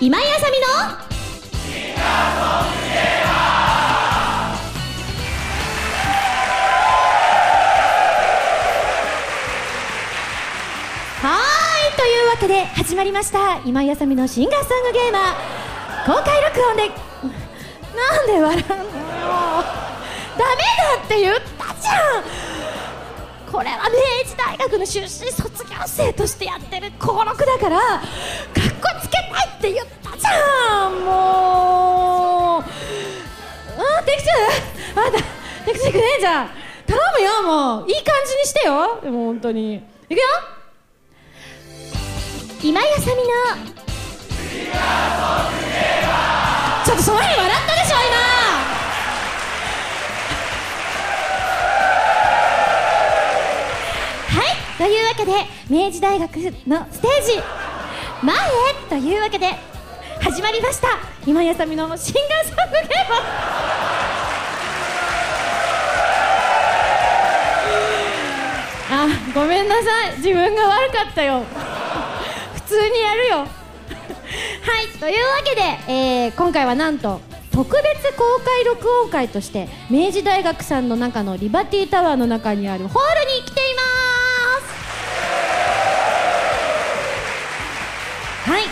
今井あさみのというわけで始まりました今井あさみのシンガーソングゲーマー公開録音でなんで笑うのよ、ダメだって言ったじゃん。これは明治大学の修士卒業生としてやってる登録だからかっこつけたいって言ったじゃん。もうテクチューあんたテクチューくねえじゃん、頼むよ、もういい感じにしてよ。でも本当にいくよ、今井あさみのシンガーソングゲーマー。ちょっとその辺笑ったでしょ今。はい、というわけで明治大学のステージ前へというわけで始まりました今井あさみのシンガーソングゲーマー。あ、ごめんなさい、自分が悪かったよ、普通にやるよはい、というわけで、今回はなんと特別公開録音会として明治大学さんの中のリバティタワーの中にあるホールに来ています。はい、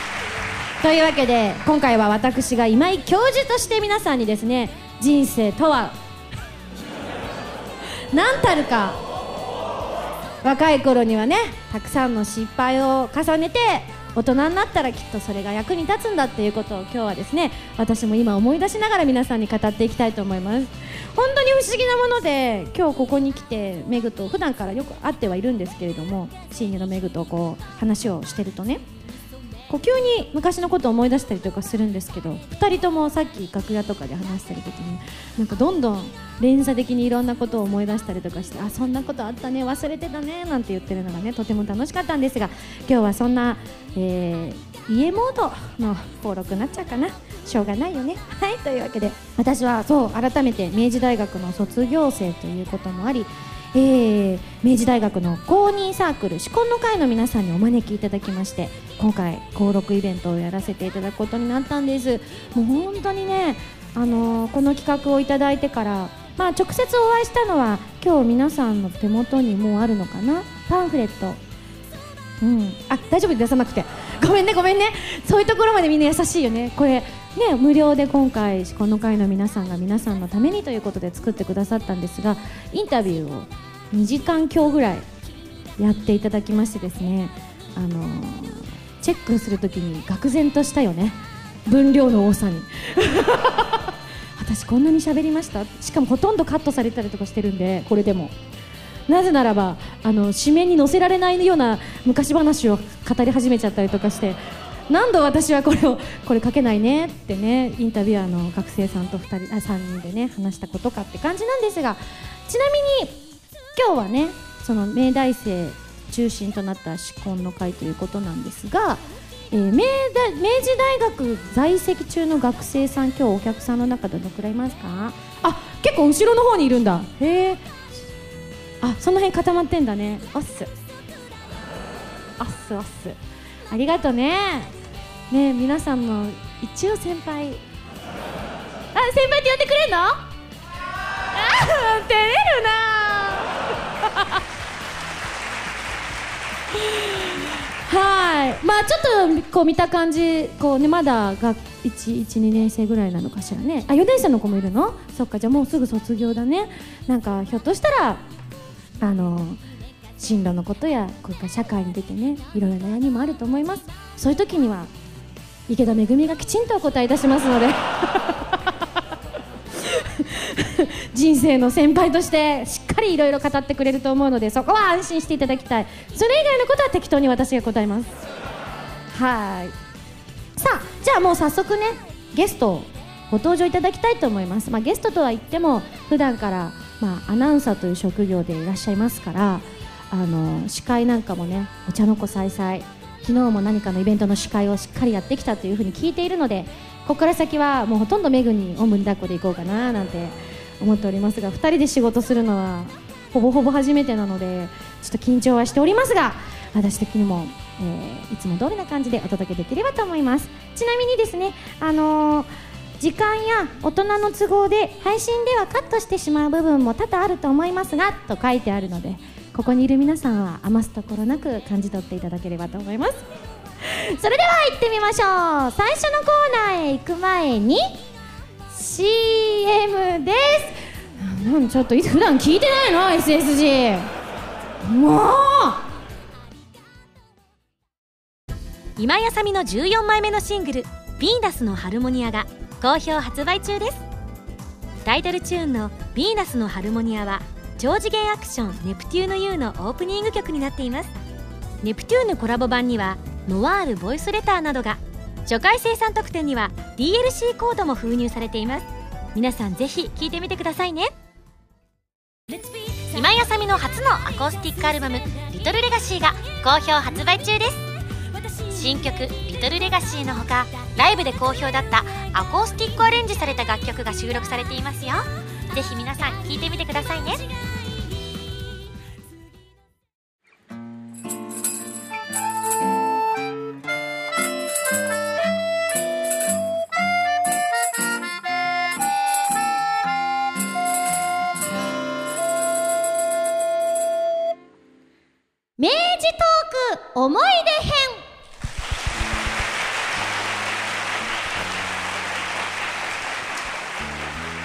というわけで今回は私が今井教授として皆さんにですね、人生とは何たるか、若い頃にはね、たくさんの失敗を重ねて大人になったらきっとそれが役に立つんだっていうことを今日はですね、私も今思い出しながら皆さんに語っていきたいと思います。本当に不思議なもので今日ここに来てメグと普段からよく会ってはいるんですけれども、親友のメグとこう話をしてるとね、こう急に昔のことを思い出したりとかするんですけど、2人ともさっき楽屋とかで話してる時になんかどんどん連鎖的にいろんなことを思い出したりとかして、あ、そんなことあったね、忘れてたねなんて言ってるのがね、とても楽しかったんですが、今日はそんな、家モードの登録になっちゃうかな、しょうがないよね。はい、というわけで私はそう改めて明治大学の卒業生ということもあり、明治大学の公認サークル、至婚の会の皆さんにお招きいただきまして、今回公録イベントをやらせていただくことになったんです。もう本当にね、この企画をいただいてから、直接お会いしたのは今日皆さんの手元にもうあるのかな、パンフレット、あ、大丈夫、出さなくてごめんね、ごめんね、そういうところまでみんな優しいよね。これね、無料で今回この会の皆さんが皆さんのためにということで作ってくださったんですが、インタビューを2時間強ぐらいやっていただきましてですね、チェックするときに愕然としたよね、分量の多さに私こんなに喋りました。しかもほとんどカットされたりとかしてるんで、これでもなぜならば紙面に載せられないような昔話を語り始めちゃったりとかして、何度私はこれ書けないねってね、インタビュアーの学生さんと3人でね話したことかって感じなんですが、ちなみに今日はね、その明大生中心となった至婚の会ということなんですが、明治大学在籍中の学生さん、今日お客さんの中どのくらいいますか？あ、結構後ろの方にいるんだ。へえ。あ、その辺固まってんだね。おっすおっすおっす、ありがとうね。ねえ、皆さんの一応先輩、あ、先輩って呼んでくれんの？あー、照れるなはい、ちょっとこう見た感じこうね、まだが 1、2年生ぐらいなのかしらね。あ、4年生の子もいるの？そっか、じゃあもうすぐ卒業だね。なんかひょっとしたら進路のことやこう社会に出てね、いろいろ悩みもあると思います。そういう時には池田めぐみがきちんとお答えいたしますので人生の先輩としてしっかりいろいろ語ってくれると思うので、そこは安心していただきたい。それ以外のことは適当に私が答えます。はい、さあ、じゃあもう早速ね、ゲストをご登場いただきたいと思います。ゲストとは言っても普段から、アナウンサーという職業でいらっしゃいますから、司会なんかもね、お茶の子さいさい、昨日も何かのイベントの司会をしっかりやってきたというふうに聞いているので、ここから先はもうほとんどメグにおんぶに抱っこでいこうかななんて思っておりますが、2人で仕事するのはほぼほぼ初めてなのでちょっと緊張はしておりますが、私的にも、いつも通りな感じでお届けできればと思います。ちなみにですね、時間や大人の都合で配信ではカットしてしまう部分も多々あると思いますがと書いてあるので、ここにいる皆さんは余すところなく感じ取っていただければと思います。それでは行ってみましょう。最初のコーナーへ行く前に CM です。なんちょっと普段聞いてないの SSG もう今やさみの14枚目のシングル「ヴィーナスのハルモニア」が好評発売中です。タイトルチューンの「ヴィーナスのハルモニア」は超次元アクション「ネプテューヌ U」のオープニング曲になっています。ネプテューヌコラボ版にはノワールボイスレターなどが、初回生産特典には DLC コードも封入されています。皆さんぜひ聴いてみてくださいね。今井あさみの初のアコースティックアルバム「リトルレガシー」が好評発売中です。新曲「リトルレガシー」のほか、ライブで好評だったアコースティックアレンジされた楽曲が収録されていますよ。ぜひ皆さん聴いてみてくださいね。明治トーク思い出編。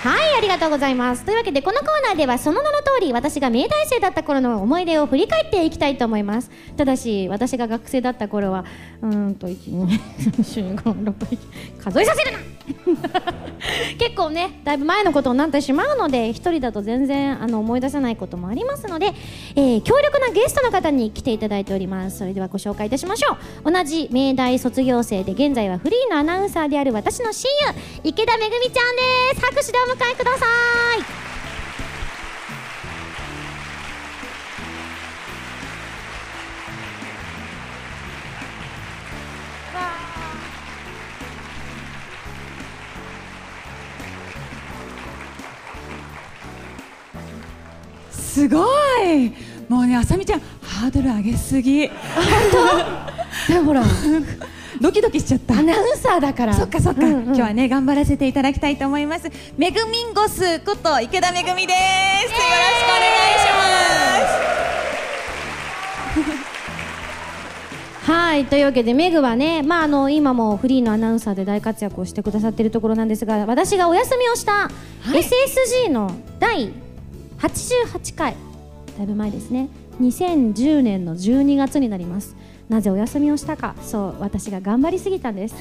はい、ありがとうございます。というわけでこのコーナーではその名の通り、私が明大生だった頃の思い出を振り返っていきたいと思います。ただし私が学生だった頃は数えさせるな結構ね、だいぶ前のことになってしまうので、一人だと全然思い出せないこともありますので、強力なゲストの方に来ていただいております。それではご紹介いたしましょう。同じ明大卒業生で現在はフリーのアナウンサーである私の親友、池田めぐみちゃんです。拍手でお迎えください。すごい、もうね、あさみちゃんハードル上げすぎ。本当？でもほらドキドキしちゃった。アナウンサーだから。そっかそっか、今日はね頑張らせていただきたいと思います。めぐみんごすこと池田めぐみです。よろしくお願いします。はい、というわけでメグはね、今もフリーのアナウンサーで大活躍をしてくださっているところなんですが、私がお休みをした、SSG の第88回、だいぶ前ですね、2010年の12月になります。なぜお休みをしたか、そう、私が頑張りすぎたんです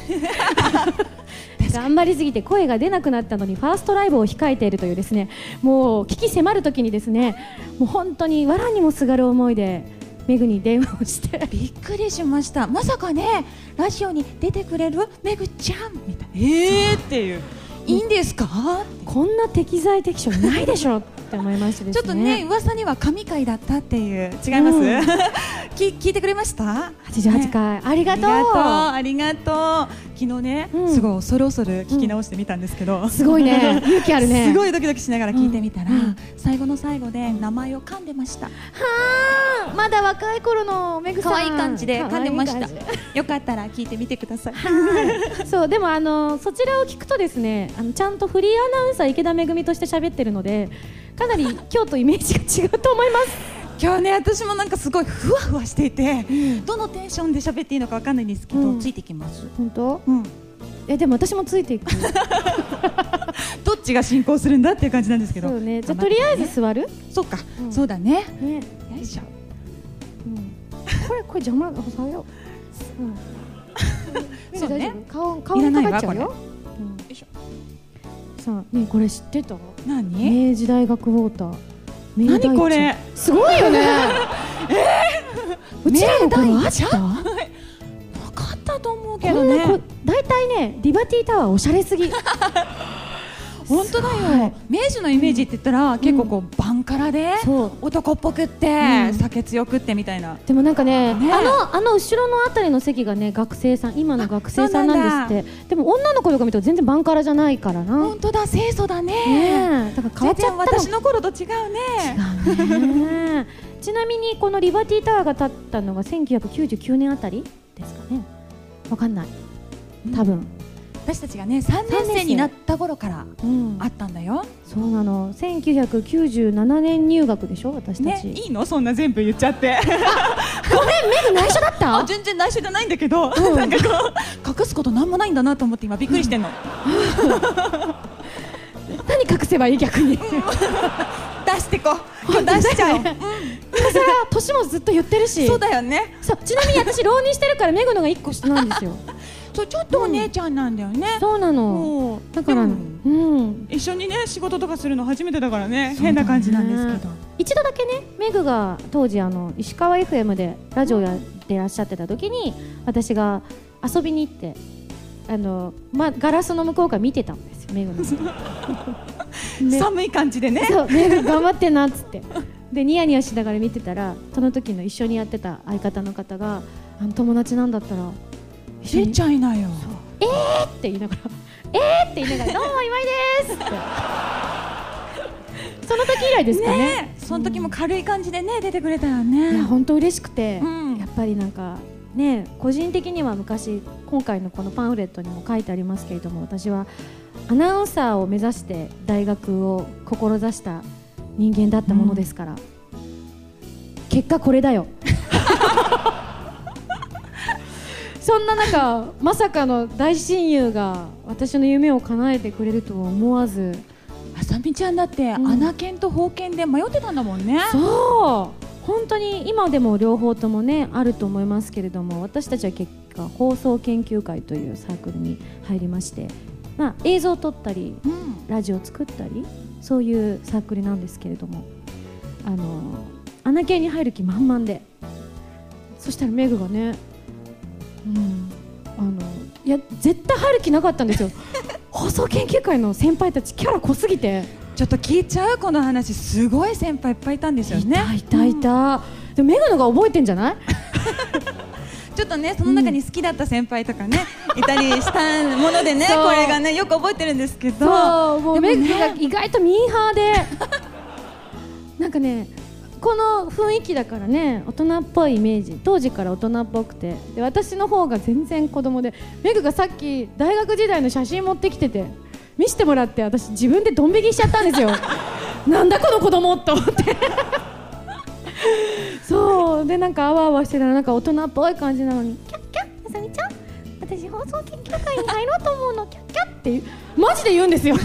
頑張りすぎて声が出なくなったのにファーストライブを控えているというですね、もう危機迫るときにですね、もう本当にわらにもすがる思いでメグに電話をしてびっくりしました。まさかね、ラジオに出てくれるメグちゃんみたいな、っていう、いいんですか、こんな適材適所ないでしょって思いましてですねちょっとね、噂には神回だったっていう、違います、聞いてくれました？ 88 回、ありがとうありがとう。昨日ね、すごい恐る恐る聞き直してみたんですけど、すごいね、勇気あるね。すごいドキドキしながら聞いてみたら、最後の最後で名前を噛んでました。はー、まだ若い頃のめぐさん、可愛い感じで噛んでました。よかったら聞いてみてください。そう、でもそちらを聞くとですね、ちゃんとフリーアナウンサー池田めぐみとして喋ってるので、かなり今日とイメージが違うと思います。今日ね、私もなんかすごいふわふわしていて、どのテンションで喋っていいのかわかんないんですけど、ついてきます。本当？でも私もついていくどっちが進行するんだっていう感じなんですけど、そうね、じゃあとりあえず座る？そうか、そうだね。よいしょ、これ邪魔だ、押さえよう。そうね、顔にかかっちゃうよ。よいしょ。さあ、ね、これ知ってた？何？明治大学ウォーター。何これ、すごいよねうちらの頃あった？なかったと思うけどね。だいたいね、リバティタワーおしゃれすぎ。本当だよ、明治のイメージって言ったら結構こうバンカラで男っぽくって酒強くってみたいな。でもなんかね、後ろのあたりの席がね、学生さん、今の学生さんなんですって。でも女の子とか見たら全然バンカラじゃないからな。本当だ、清楚だね。だから変わっちゃったの。私の頃と違うね。違うね。ちなみにこのリバティタワーが建ったのが1999年あたりですかね。わかんない、多分、うん、私たちがね3年生になった頃からあったんだよ、うん、そうなの。1997年入学でしょ私たち、ね、いいのそんな全部言っちゃってごめんメグ内緒だったあ全然内緒じゃないんだけど、うん、なんかこう隠すことなんもないんだなと思って今びっくりしてんの、うん、何隠せばいい逆に出してこう出しちゃう、うん、それは年もずっと言ってるしそうだよね。そうちなみに私浪人してるからメグのが1個なんですよそうちょっとお姉ちゃんなんだよね、うん、そうなのだから、うんうん、一緒にね仕事とかするの初めてだから ね変な感じなんですけど、一度だけねメグが当時石川 FM でラジオやってらっしゃってた時に私が遊びに行ってガラスの向こうから見てたんですよメグの寒い感じでねそうメグ頑張ってなっつってでニヤニヤしながら見てたらその時の一緒にやってた相方の方が友達なんだったら出ちゃいなよって言いながらどうも今井ですってその時以来ですか ねその時も軽い感じでね出てくれたよね。いや本当嬉しくて、うん、やっぱりなんかね個人的には昔今回のこのパンフレットにも書いてありますけれども私はアナウンサーを目指して大学を志した人間だったものですから、うん、結果これだよそんな中、まさかの大親友が私の夢を叶えてくれるとは思わず。あさみちゃんだって、うん、アナ研と法研で迷ってたんだもんね。そう本当に今でも両方ともねあると思いますけれども私たちは結果放送研究会というサークルに入りまして、まあ、映像を撮ったり、うん、ラジオを作ったりそういうサークルなんですけれどもアナ研に入る気満々でそしたらメグがねうん、いや絶対入る気なかったんですよ放送研究会の先輩たちキャラ濃すぎてちょっと聞いちゃうこの話。すごい先輩いっぱいいたんですよね。いた、うん、でもメガのが覚えてんじゃないちょっとねその中に好きだった先輩とかね、うん、いたりしたものでねこれがねよく覚えてるんですけどそうもうメガが意外とミーハーでなんかねこの雰囲気だからね大人っぽいイメージ当時から大人っぽくてで私の方が全然子供でメグがさっき大学時代の写真持ってきてて見せてもらって私自分でドン引きしちゃったんですよなんだこの子供と思ってそうでなんかあわあわしてたらなんか大人っぽい感じなのにキャッキャッあさみちゃん私放送研究会に入ろうと思うのキャッキャッってマジで言うんですよ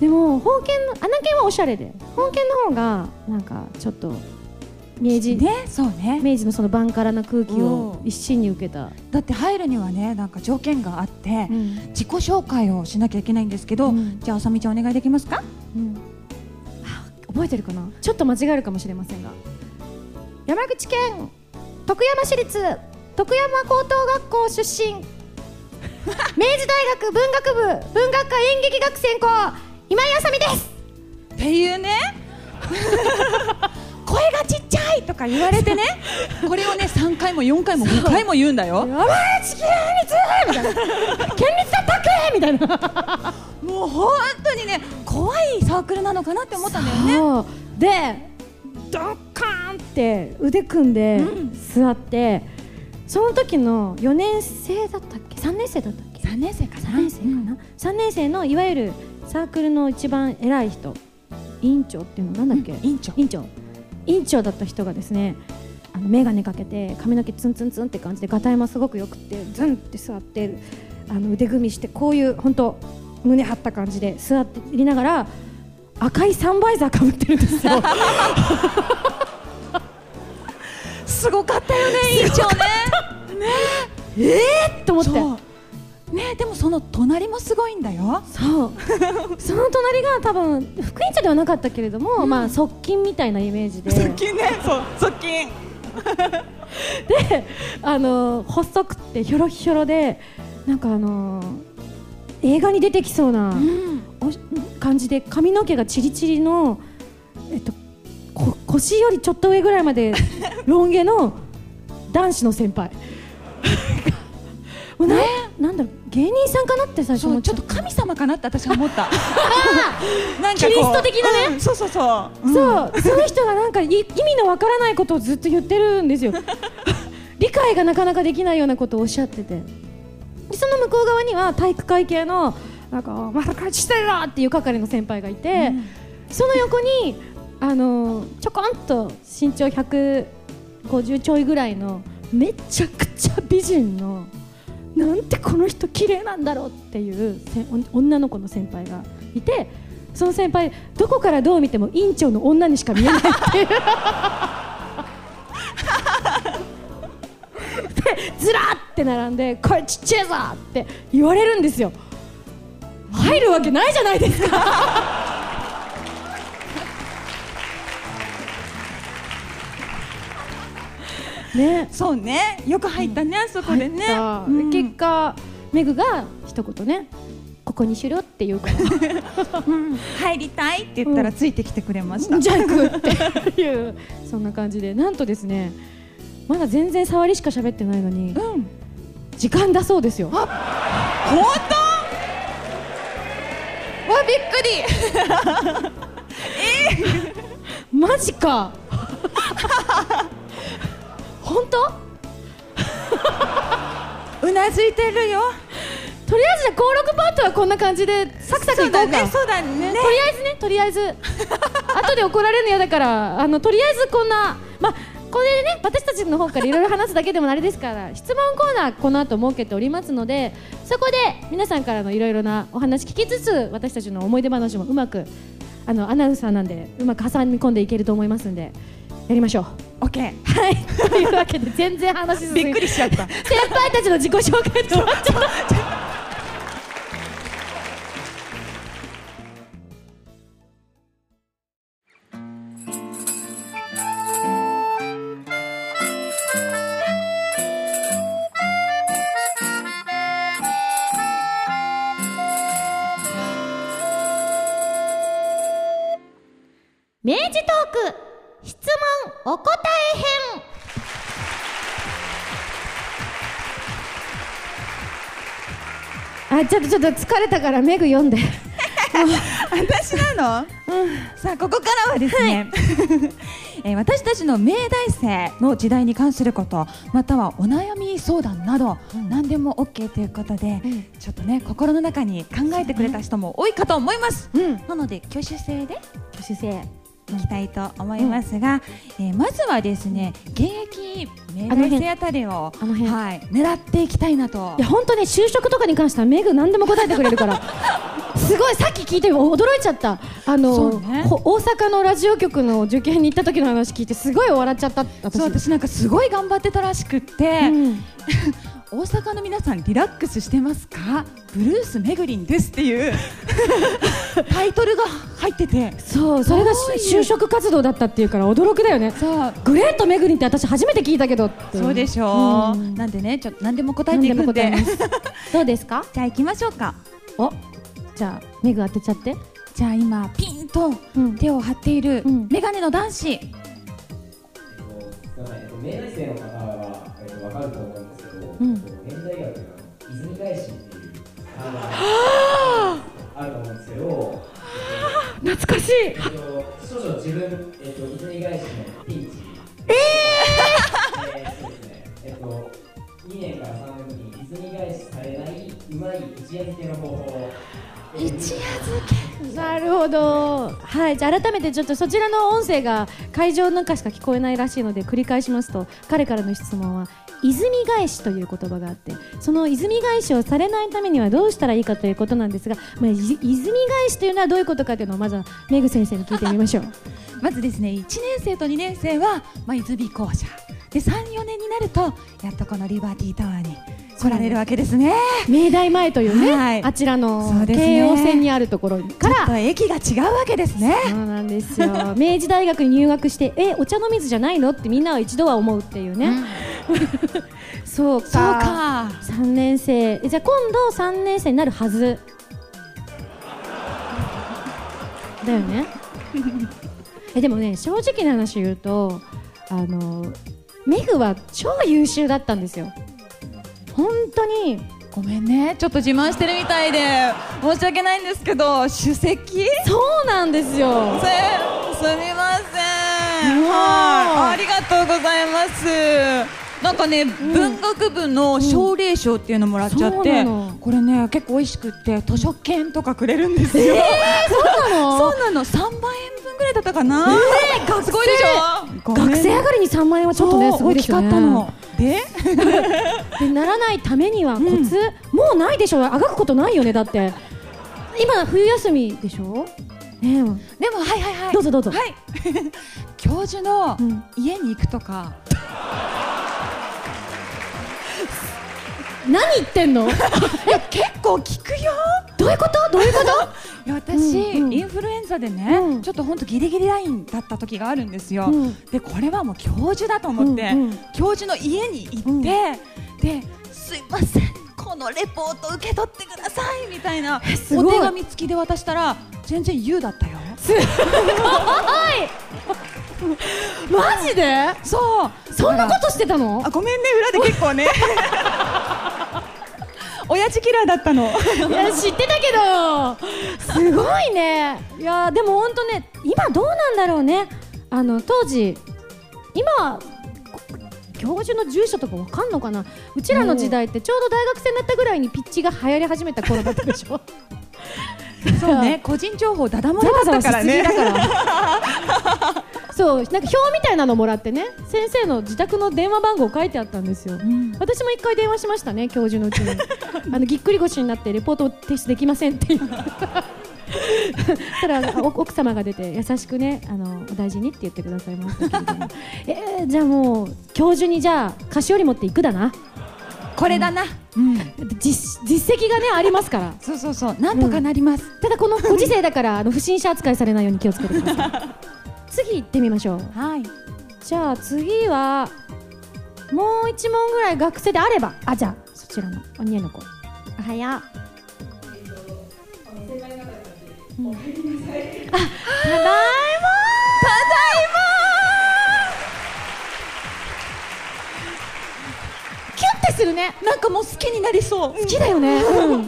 でも法研のアナ研はおしゃれで法研の方がなんかちょっと明治のそのバンカラな空気を一身に受けた。だって入るにはねなんか条件があって、うん、自己紹介をしなきゃいけないんですけど、うん、じゃああさみちゃんお願いできますか、うん、覚えてるかなちょっと間違えるかもしれませんが山口県徳山市立徳山高等学校出身明治大学文学部文学科演劇学専攻今井あさみですっていうね声がちっちゃいとか言われてねこれをね3回も4回も5回も言うんだよ山口県立みたいな県立だったっけみたいなもう本当にね怖いサークルなのかなって思ったんだよね。でドッカーンって腕組んで座って、うん、その時の4年生だったっけ3年生だったっけ3年生かな3年生のいわゆるサークルの一番偉い人委員長っていうのなんだっけ、うん、委員長だった人がですね眼鏡かけて髪の毛ツンツンツンって感じでガタイもすごくよくってズンって座って腕組みしてこういうほんと胸張った感じで座っていながら赤いサンバイザーかぶってるんですよすごかったよね委員長ねと思ってね、でもその隣もすごいんだよ。そうその隣が多分副委員長ではなかったけれども、うん、まあ側近みたいなイメージで側近ねそう側近で細くってひょろひょろでなんか映画に出てきそうな、うん、感じで髪の毛がチリチリの、腰よりちょっと上ぐらいまでロン毛の男子の先輩もうなんだろう芸人さんかなって最初思っちゃった。ちょっと神様かなって私は思ったなんかこうキリスト的なね、そうそうそう、そう、その人がなんか意味のわからないことをずっと言ってるんですよ理解がなかなかできないようなことをおっしゃってて、でその向こう側には体育会系のなんかまた勝ちしたいなっていう係の先輩がいて、その横にちょこんと身長150ちょいぐらいのめちゃくちゃ美人のなんてこの人綺麗なんだろうっていう女の子の先輩がいて、その先輩どこからどう見ても院長の女にしか見えないっていうでずらって並んでこれちっちゃいぞって言われるんですよ。入るわけないじゃないですかね、そうね、よく入ったね、そこでね、結果、メグが一言ね、ここにしろって言うから、入りたいって言ったらついてきてくれました。じゃあ行くっていうそんな感じで、なんとですね、まだ全然触りしか喋ってないのに、時間だそうですよ。本当？わ、びっくり。マジか。本当？うなずいてるよ。とりあえず登録パートはこんな感じでサクサクいこうか。そうだね。とりあえず後で怒られるの嫌だからとりあえずこんなこれでね、私たちの方からいろいろ話すだけでもあれですから質問コーナーこの後設けておりますので、そこで皆さんからのいろいろなお話聞きつつ、私たちの思い出話もうまくアナウンサーなんでうまく挟み込んでいけると思いますんでやりましょう。オッケー。はい。というわけで全然話進んでびっくりしちゃった。先輩たちの自己紹介と終わっちゃった。明治トーク。質問お答え編。ちょっと疲れたからメグ読んで私なの、さあここからはですね、私たちの明大生の時代に関すること、またはお悩み相談など、何でも OK ということで、ちょっとね心の中に考えてくれた人も多いかと思います、なので挙手制でいきたいと思いますが、まずはですね、現役明大生あたりを狙っていきたいなと。いや本当ね、就職とかに関してはメグ何でも答えてくれるからすごい、さっき聞いて驚いちゃった。大阪のラジオ局の受験に行った時の話聞いてすごい笑っちゃった。私なんかすごい頑張ってたらしくって、大阪の皆さんリラックスしてますか、ブルース・メグリンですっていうタイトルが入ってて、それが就職活動だったっていうから驚くだよね。グレート・メグリンって私初めて聞いたけど。そうでしょう、なんでね、ちょっと何でも答えていくんでどうですか。じゃあ行きましょうか。お、じゃあメグ当てちゃって。じゃあ今ピンと手を張っているメガネの男子、明大生の方は分かると思うんですけど、明大学の泉返しっていうあると思うんですけど、懐かしい。少々自分泉返しのピンチ、2年から3年に泉返しされないうまい一夜漬けの方法。一夜漬け、なるほど。はい、じゃあ改めてちょっとそちらの音声が会場なんかしか聞こえないらしいので繰り返しますと、彼からの質問は泉返しという言葉があって、その泉返しをされないためにはどうしたらいいかということなんですが、泉返しというのはどういうことかというのをまずはメグ先生に聞いてみましょうまずですね、1年生と2年生は泉校舎で、3、4年になるとやっとこのリバティタワーに来られるわけですね。明大前というね、あちらの京王線にあるところからちょっと駅が違うわけですね。そうなんですよ明治大学に入学してお茶の水じゃないのってみんなは一度は思うっていうねそうか、3年生じゃあ今度3年生になるはずだよねでもね、正直な話言うとメグは超優秀だったんですよ。本当にごめんね、ちょっと自慢してるみたいで申し訳ないんですけど、首席？そうなんですよ。すみません。はい、ありがとうございます。なんかね、文学部の奨励賞っていうのもらっちゃって、これね、結構美味しくって図書券とかくれるんですよ。そうなの？そうなの。3万円分ぐらいだったかな。すごいでしょ。学生上がりに3万円はちょっとね、すごいですよね。大きかったのでならないためにはコツ、もうないでしょ。あがくことないよね。だって今冬休みでしょ。でもはいはいはい、どうぞどうぞ。教授の家に行くとか。何言ってんの？結構聞くよ。どういうこと？どういうこと？いや、私、インフルエンザでね、ちょっとほんとギリギリラインだった時があるんですよ。で、これはもう教授だと思って、教授の家に行って、で、すいません、このレポート受け取ってくださいみたいなお手紙付きで渡したら、全然言うだったよ。すごい。マジで？そう。そんなことしてたの？あ、ごめんね、裏で結構ね。親父キラーだったの。いや、知ってたけど、すごいね。いや、でもほんとね、今どうなんだろうね。当時、今は教授の住所とかわかんのかな。うちらの時代ってちょうど大学生になったぐらいにピッチが流行り始めた頃だったでしょ。そうね、個人情報だだ漏れだったからね。そう、なんか表みたいなのもらってね、先生の自宅の電話番号書いてあったんですよ。私も一回電話しましたね、教授のうちに。ぎっくり腰になってレポートを提出できませんっていう。ただ奥様が出て、優しくね、お大事にって言ってくださいましたけども。じゃあもう教授に、じゃあ菓子折り持っていくだな。これだな。実績がね、ありますから。そうそうそう、なんとかなります。ただこのご時世だから、不審者扱いされないように気をつけてください。次行ってみましょう。はい、じゃあ次はもう1問ぐらい学生であれば、じゃあそちらのおにえの子、おはよう。お帰りなさい。ただいまー。ただいまー。キュッてするね。なんかもう好きになりそう。好きだよね。嬉しい。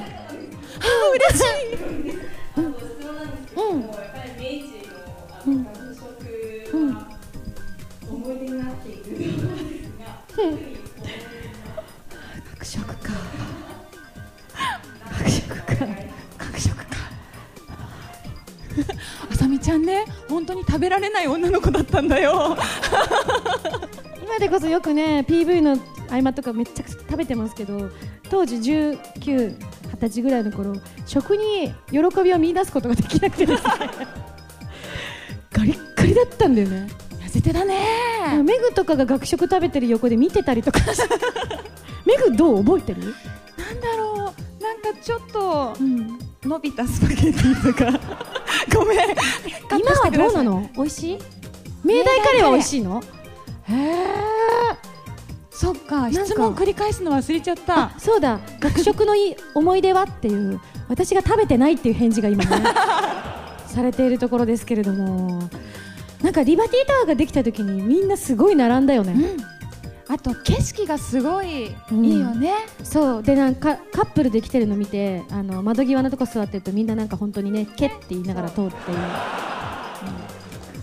あさみちゃんね、本当に食べられない女の子だったんだよ。今でこそよくね、 PV の合間とかめっちゃ食べてますけど、当時19、20歳ぐらいの頃、食に喜びを見出すことができなくてですね。ガリッガリだったんだよね。痩せてたね。メグとかが学食食べてる横で見てたりとかして。メグどう？覚えてる？なんだろう、なんかちょっと、伸びたスパゲティとか。ごめん。今はどうなの？美味しい？明大カレーは美味しいの？へえ。そっか。質問繰り返すの忘れちゃった。そうだ。学食の思い出はっていう、私が食べてないっていう返事が今ねされているところですけれども、なんかリバティタワーができた時にみんなすごい並んだよね。あと景色がすごいいいよね。そうで、なんかカップルで来てるの見て、窓際のとこ座ってるとみんななんか本当にね、けって言いながら通って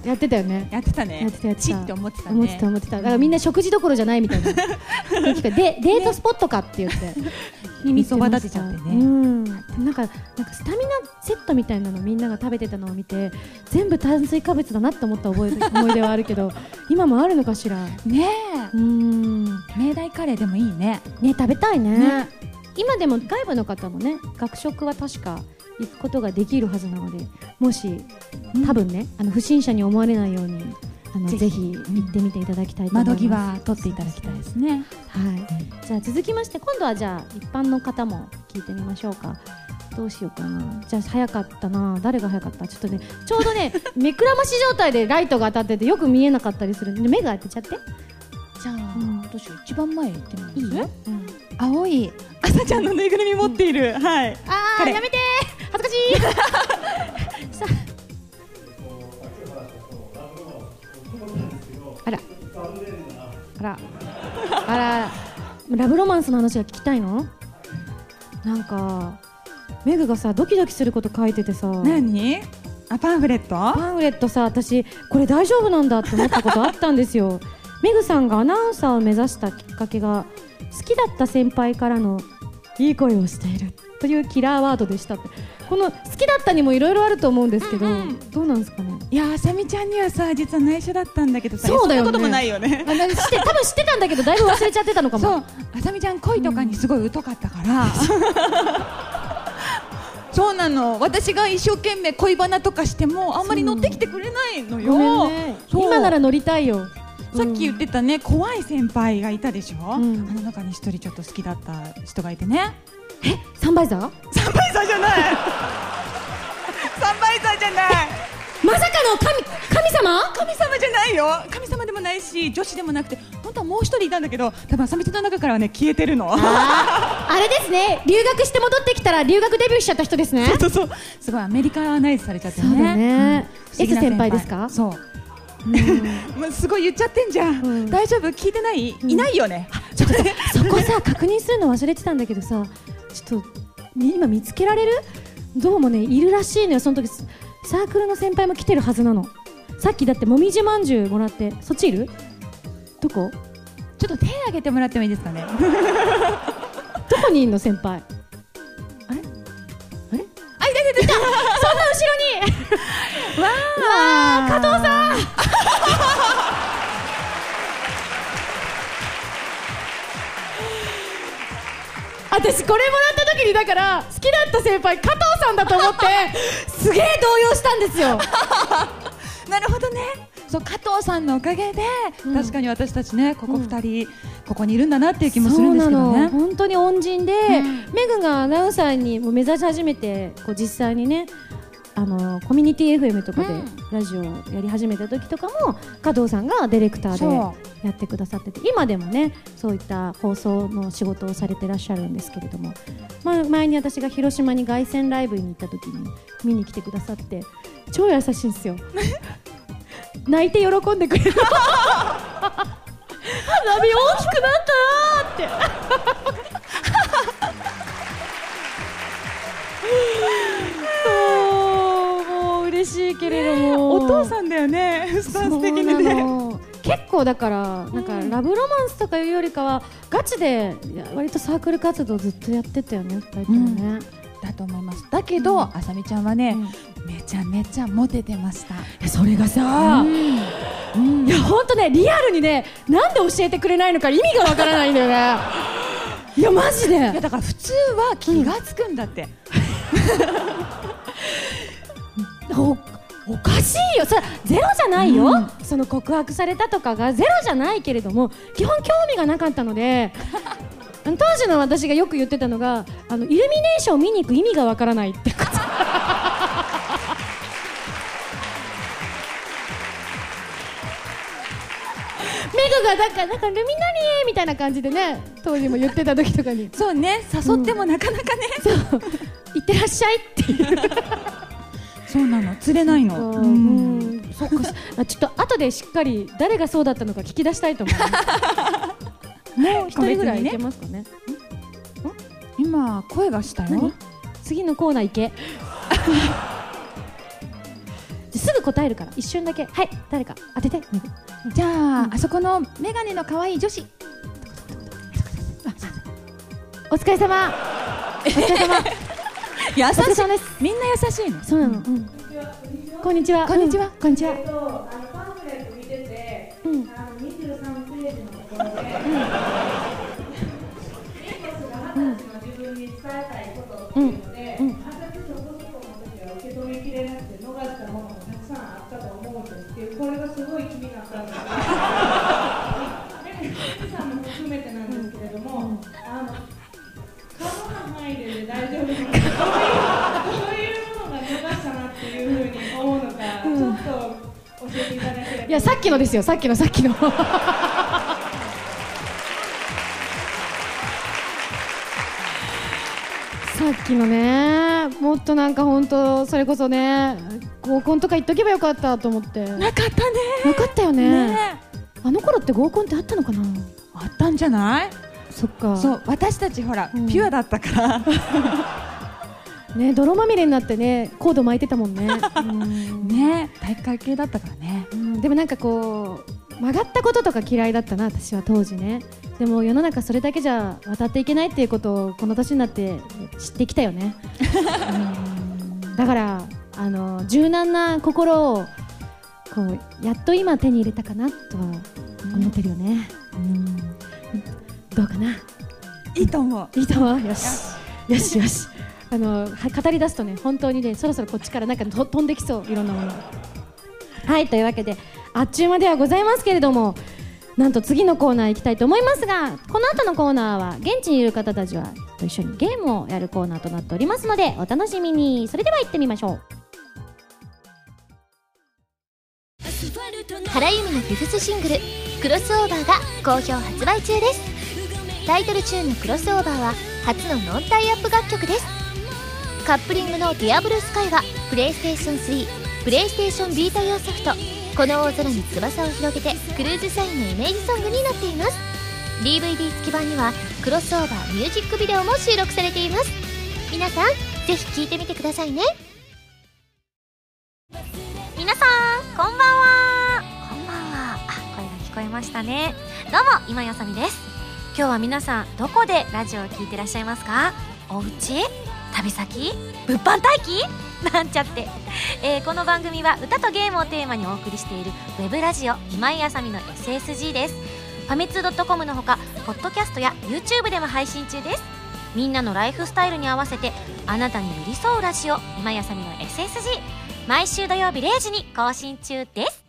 やってたよね。やってたね。やってたやってた。チッって思ってたね。思ってた思ってた。だからみんな食事どころじゃないみたいな。でデートスポットかって言って耳そば立てちゃってね。なんかスタミナセットみたいなのみんなが食べてたのを見て、全部炭水化物だなって思った思い出はあるけど、今もあるのかしら。ねえ。明大カレーでもいいね。ね、食べたいね。今でも外部の方もね、学食は確か行くことができるはずなので、もし多分ね、不審者に思われないようにぜひ行ってみていただきたいと思います。窓際取っていただきたいですね。はい。じゃあ続きまして、今度はじゃあ一般の方も聞いてみましょうか。どうしようかな。じゃあ早かったな。誰が早かった？ちょっとね、ちょうどね、目くらまし状態でライトが当たっててよく見えなかったりするんで、目が当てちゃって。じゃあ、私一番前行ってもいい？青い朝ちゃんのぬいぐるみ持っている。はい。ああ、やめてー、恥ずかしい。さあ。あら。あら。あら。ラブロマンスの話が聞きたいの？なんかメグがさドキドキすること書いててさ。何？あ、パンフレット？パンフレットさ、私これ大丈夫なんだって思ったことあったんですよ。メグさんがアナウンサーを目指したきっかけが、好きだった先輩からのいい声をしているというキラーワードでしたって。この好きだったにもいろいろあると思うんですけど、どうなんですかね。いや、あさみちゃんにはさ、実は内緒だったんだけどさ。そうだよね。そんなこともないよね。あ、なんかして多分知ってたんだけどだいぶ忘れちゃってたのかも。そう、あさみちゃん恋とかにすごい疎かったから、そうなの。私が一生懸命恋バナとかしてもあんまり乗ってきてくれないのよ、ね、今なら乗りたいよ。さっき言ってたね、怖い先輩がいたでしょ、あの中に一人ちょっと好きだった人がいてね。え、サンバイザー？サンバイザーじゃない。サンバイザーじゃない。まさかの神様？神様じゃないよ。神様でもないし女子でもなくて、本当はもう一人いたんだけど、多分あさみちゃんの中からはね消えてるの。 あれですね、留学して戻ってきたら留学デビューしちゃった人ですね。そうそうそう、すごいアメリカナイズされちゃってね。そうだね、S先輩ですか？そう。すごい言っちゃってんじゃん、大丈夫？聞いてない？いないよね。ちょっとそこさ確認するの忘れてたんだけどさ、ちょっと今見つけられる？どうもね、いるらしいのよ。その時サークルの先輩も来てるはずなの。さっきだってもみじまんじゅうもらって。そっちいる？どこ？ちょっと手挙げてもらってもいいですかね。どこにいんの先輩？あれあれ、あ、いたいたいた。そんな後ろにわー、加藤さん。私これもらった時に、だから好きだった先輩加藤さんだと思ってすげー動揺したんですよ。なるほどね。そう、加藤さんのおかげで、確かに私たちね、ここ2人、ここにいるんだなっていう気もするんですけどね。そうなの、本当に恩人で、メグがアナウンサーにも目指し始めて、こう実際にね、コミュニティ FM とかでラジオやり始めた時とかも、加藤さんがディレクターでやってくださってて、今でもねそういった放送の仕事をされてらっしゃるんですけれども、前に私が広島に凱旋ライブに行った時に見に来てくださって、超優しいんですよ。泣いて喜んでくれる。花火大きくなったなって。嬉しいけれども、お父さんだよね、スタンス的にね。結構だからなんかラブロマンスとかいうよりかはガチで割とサークル活動ずっとやってたよね、2人ともね。だと思います。だけどあさみちゃんはね、めちゃめちゃモテてました。それがさ、いやほんとね、リアルにね、なんで教えてくれないのか意味がわからないんだよね。いやマジで。いやだから普通は気がつくんだって。おかしいよ。それゼロじゃないよ、その告白されたとかがゼロじゃないけれども、基本興味がなかったので。当時の私がよく言ってたのが、イルミネーションを見に行く意味がわからないってこと。メグがなんかルミナリエみたいな感じでね、当時も言ってた時とかに。そうね、誘ってもなかなかね、そう行ってらっしゃいっていう。そうなの、釣れないの。そっか、ちょっと後でしっかり誰がそうだったのか聞き出したいと思う。もう一人ぐらいいけますかね。今声がしたよ。次のコーナー行け。すぐ答えるから一瞬だけ。はい、誰か当てて。じゃああそこのメガネの可愛い女子。お疲れ様。お疲れ様。優しい。みんな優しいの。そうなの。こんにちは。こんにちは。こんにちは。パンフレット見てて、23ページのところで、エイトスが20歳の自分に伝えたいことっていうので、私そこそこの時は受け止めきれなくて逃したものもたくさんあったと思うんですけど、これがすごい気になったんですよ。メグさんも含めてなんですけれども、顔の範囲で大丈夫ですか？いや、さっきのですよ、さっきの。さっきのね、もっとなんかほんと、それこそね、合コンとか行っとけばよかったと思って。なかったねー。なかったよね。あの頃って合コンってあったのかな。あったんじゃない。そっか。そう、私たちほら、うん、ピュアだったからね、泥まみれになってね、コード巻いてたもんねうんね、体育会系だったからね、うん、でもなんかこう曲がったこととか嫌いだったな、私は当時ね。でも世の中それだけじゃ渡っていけないっていうことをこの年になって知ってきたよねうん、だから柔軟な心をこうやっと今手に入れたかなとは思ってるよね、うん、どうかな。いいと思う、いいと思う。よしよしよし語り出すとね、本当にね、そろそろこっちからなんか飛んできそう、いろんなものはい、というわけであっちゅう間ではございますけれども、なんと次のコーナー行きたいと思いますが、この後のコーナーは現地にいる方たちはと一緒にゲームをやるコーナーとなっておりますので、お楽しみに。それでは行ってみましょう。原由美のフィフスシングル「クロスオーバー」が好評発売中です。タイトルチューンの「クロスオーバー」は初のノンタイアップ楽曲です。カップリングの「ディアブルスカイ」はプレイステーション3、プレイステーションビータ用ソフト「この大空に翼を広げて」クルーズサインのイメージソングになっています。 DVD 付き版にはクロスオーバーミュージックビデオも収録されています。皆さんぜひ聴いてみてくださいね。皆さんこんばんは。聞こえましたね。どうも、今よさみです。今日は皆さんどこでラジオを聞いてらっしゃいますか？お家、旅先、物販待機なんちゃって、この番組は歌とゲームをテーマにお送りしているウェブラジオ今井あさみの SSG です。ファミツー .com のほかポッドキャストや YouTube でも配信中です。みんなのライフスタイルに合わせてあなたに寄り添うラジオ今井あさみの SSG、 毎週土曜日0時に更新中です。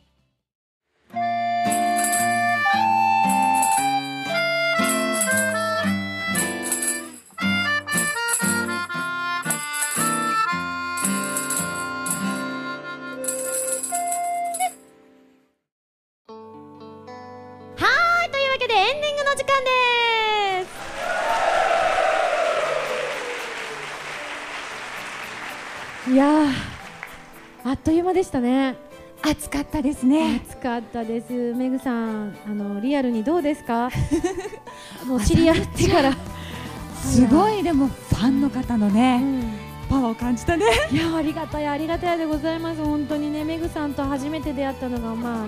いやー、あっという間でしたね。暑かったですね。暑かったです。メグさん、リアルにどうですかもう知り合ってからすごい、でもファンの方のね、パワーを感じたね。いや、ありがたい、ありがたいでございます。本当にね、メグさんと初めて出会ったのが、まあ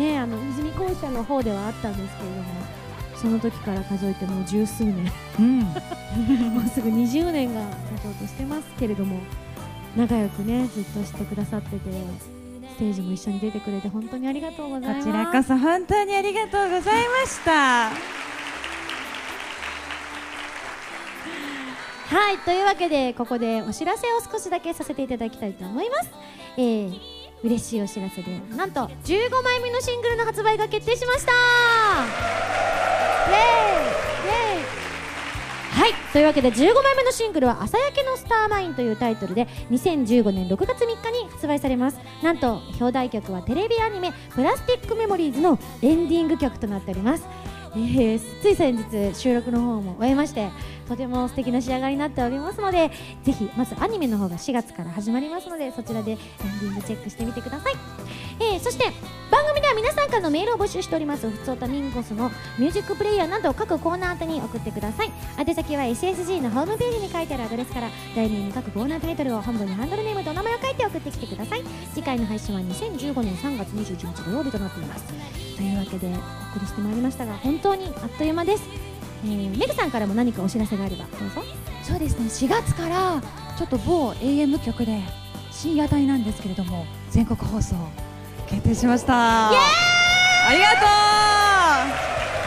ね、泉校舎の方ではあったんですけれども、その時から数えてもう十数年、もうすぐ20年が経とうとしてますけれども、仲良くね、ずっとしてくださってて、ステージも一緒に出てくれて本当にありがとうございます。こちらこそ本当にありがとうございましたはい、というわけでここでお知らせを少しだけさせていただきたいと思います。嬉しいお知らせで、なんと15枚目のシングルの発売が決定しました。イエーイ、イエーイ。はい、というわけで15枚目のシングルは「朝焼けのスターマイン」というタイトルで2015年6月3日に発売されます。なんと表題曲はテレビアニメ「プラスティックメモリーズ」のエンディング曲となっております。つい先日収録の方も終えまして、とても素敵な仕上がりになっておりますので、ぜひまずアニメの方が4月から始まりますので、そちらでエンディングチェックしてみてください。そして番組では皆さんからのメールを募集しております。ふつおたミンゴスのミュージックプレイヤーなど各コーナー宛てに送ってください。宛先は SSG のホームページに書いてあるアドレスから、題名に各コーナータイトルを、本文にハンドルネームとお名前を書いて送ってきてください。次回の配信は2015年3月21日土曜日となっています。というわけでお送りしてまいりましたが、本当にあっという間です。メグさんからも何かお知らせがあればどうぞ。そうですね、4月からちょっと某 AM 局で深夜帯なんですけれども、全国放送決定しました。イエーイ、ありがとう。めっちゃ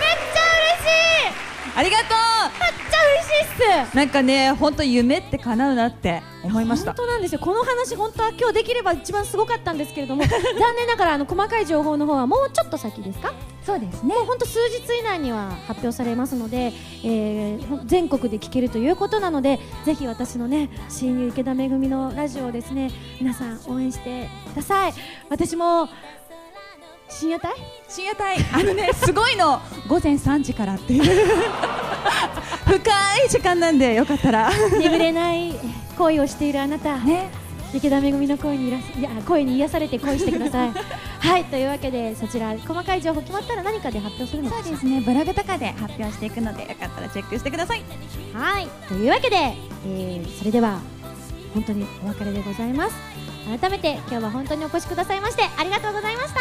嬉しい。ありがとう。めっちゃ嬉しいっす。なんかね、本当夢って叶うなって思いました。本当なんですよ。この話本当は今日できれば一番すごかったんですけれども残念ながら細かい情報の方はもうちょっと先ですか。そうですね、もう本当数日以内には発表されますので、全国で聴けるということなので、ぜひ私のね、親友池田めぐみのラジオをですね、皆さん応援してください。私も深夜帯すごいの午前3時からっていう深い時間なんで、よかったら眠れない恋をしているあなた、ね、池田めぐみの声に癒されて恋してくださいはい、というわけでそちら細かい情報決まったら何かで発表するのか。そうですね、ブログとかで発表していくのでよかったらチェックしてください。はい、というわけで、それでは本当にお別れでございます。改めて今日は本当にお越しくださいましてありがとうございました。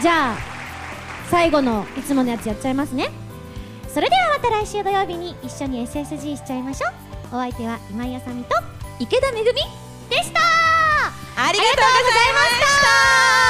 じゃあ最後のいつものやつやっちゃいますね。それではまた来週土曜日に一緒に SSG しちゃいましょう。お相手は今井あさみと池田めぐみでした。ありがとうございました。